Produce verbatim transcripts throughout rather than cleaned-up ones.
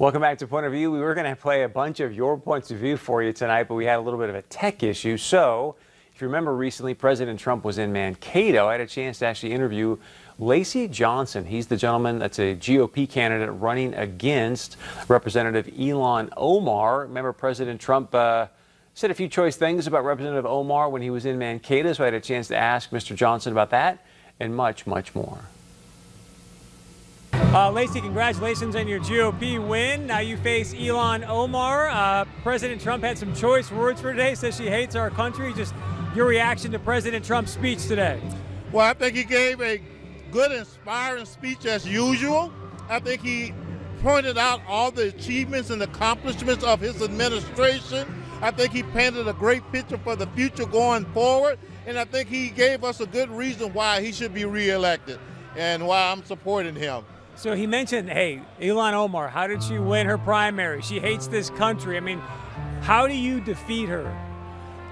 Welcome back to Point of View. We were going to play a bunch of your points of view for you tonight, but we had a little bit of a tech issue. So, if you remember recently, President Trump was in Mankato. I had a chance to actually interview Lacy Johnson. He's the gentleman that's a G O P candidate running against Representative Ilhan Omar. Remember, President Trump uh, said a few choice things about Representative Omar when he was in Mankato, so I had a chance to ask Mister Johnson about that and much, much more. Uh, Lacy, congratulations on your G O P win. Now you face Ilhan Omar. Uh, President Trump had some choice words for today. Says she hates our country. Just your reaction to President Trump's speech today. Well, I think he gave a good, inspiring speech as usual. I think he pointed out all the achievements and accomplishments of his administration. I think he painted a great picture for the future going forward. And I think he gave us a good reason why he should be reelected and why I'm supporting him. So he mentioned, hey, Ilhan Omar, how did she win her primary? She hates this country. I mean, how do you defeat her?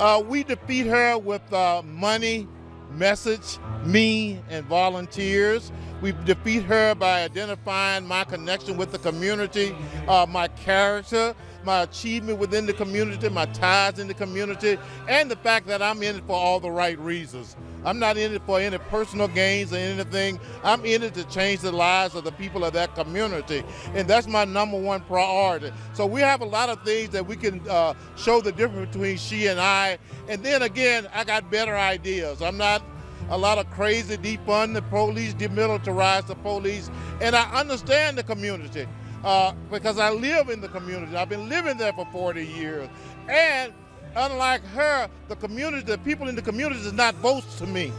Uh, we defeat her with uh, money, message, me, and volunteers. We defeat her by identifying my connection with the community, uh, my character, my achievement within the community, my ties in the community, and the fact that I'm in it for all the right reasons. I'm not in it for any personal gains or anything. I'm in it to change the lives of the people of that community, and that's my number one priority. So we have a lot of things that we can uh, show the difference between she and I, and then again, I got better ideas. I'm not a lot of crazy defund the police, demilitarize the police, and I understand the community. Uh, because I live in the community. I've been living there for forty years. And unlike her, the community, the people in the community is not votes to me.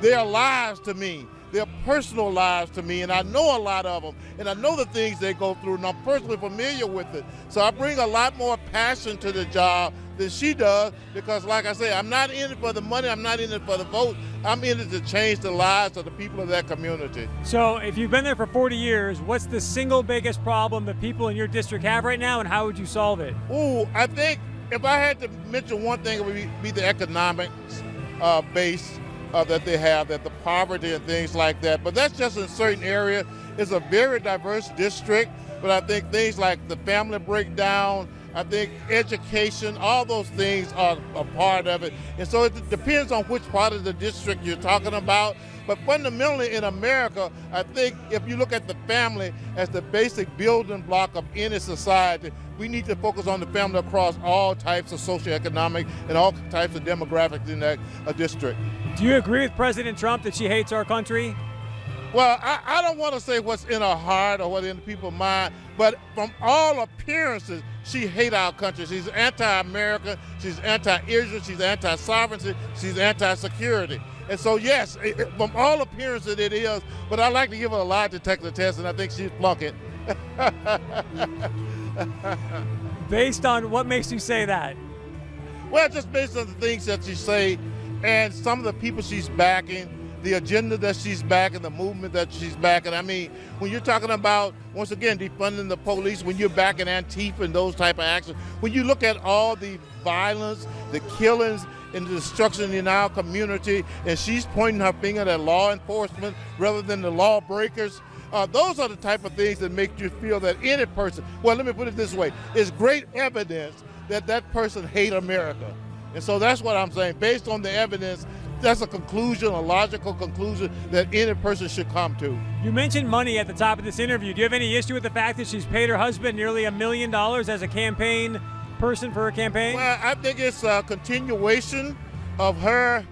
They are lives to me. They're personal lives to me, and I know a lot of them, and I know the things they go through, and I'm personally familiar with it. So I bring a lot more passion to the job than she does, because like I say, I'm not in it for the money, I'm not in it for the vote, I'm in it to change the lives of the people of that community. So if you've been there for forty years, what's the single biggest problem that people in your district have right now, and how would you solve it? Ooh, I think if I had to mention one thing, it would be the economics uh, base. Uh, that they have, that the poverty and things like that. But that's just in certain areas. It's a very diverse district, but I think things like the family breakdown, I think education, all those things are a part of it. And so it depends on which part of the district you're talking about. But fundamentally in America, I think if you look at the family as the basic building block of any society, we need to focus on the family across all types of socioeconomic and all types of demographics in that uh, district. Do you agree with President Trump that she hates our country? Well, I, I don't want to say what's in her heart or what's in people's mind, but from all appearances, she hates our country. She's anti-America, she's anti-Israel, she's anti-sovereignty, she's anti-security. And so, yes, it, it, from all appearances it is, but I like to give her a lie detector test, and I think she's flunking. Based on what makes you say that? Well, just based on the things that you say, and some of the people she's backing, the agenda that she's backing, the movement that she's backing. I mean, when you're talking about, once again, defunding the police, when you're backing Antifa and those type of actions, when you look at all the violence, the killings, and the destruction in our community, and she's pointing her finger at law enforcement rather than the lawbreakers, uh, those are the type of things that make you feel that any person, well, let me put it this way, it's great evidence that that person hates America. And so that's what I'm saying. Based on the evidence, that's a conclusion, a logical conclusion that any person should come to. You mentioned money at the top of this interview. Do you have any issue with the fact that she's paid her husband nearly a million dollars as a campaign person for her campaign? Well, I think it's a continuation of her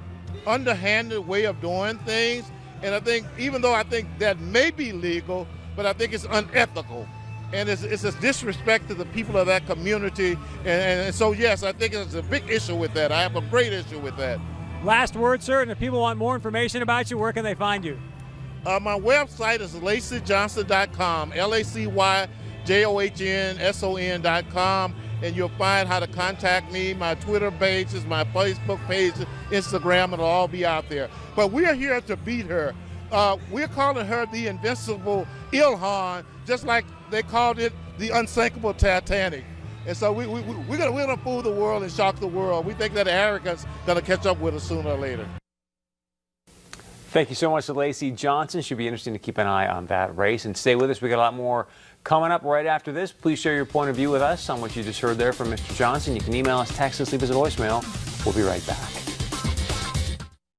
underhanded way of doing things. And I think, even though I think that may be legal, but I think it's unethical. And it's, it's a disrespect to the people of that community. And, and so, yes, I think it's a big issue with that. I have a great issue with that. Last word, sir, and if people want more information about you, where can they find you? Uh, my website is lacy johnson dot com, L A C Y J O H N S O N dot com, and you'll find how to contact me. My Twitter page is my Facebook page, Instagram, it'll all be out there. But we're here to beat her. Uh, we're calling her the invincible Ilhan, just like they called it the unsinkable Titanic. And so we, we, we're gonna, we're gonna fool the world and shock the world. We think that America's gonna catch up with us sooner or later. Thank you so much to Lacy Johnson. Should be interesting to keep an eye on that race. And stay with us, we got a lot more Coming up right after this, please share your point of view with us on what you just heard there from Mister Johnson. You can email us, text us, leave us a voicemail. We'll be right back.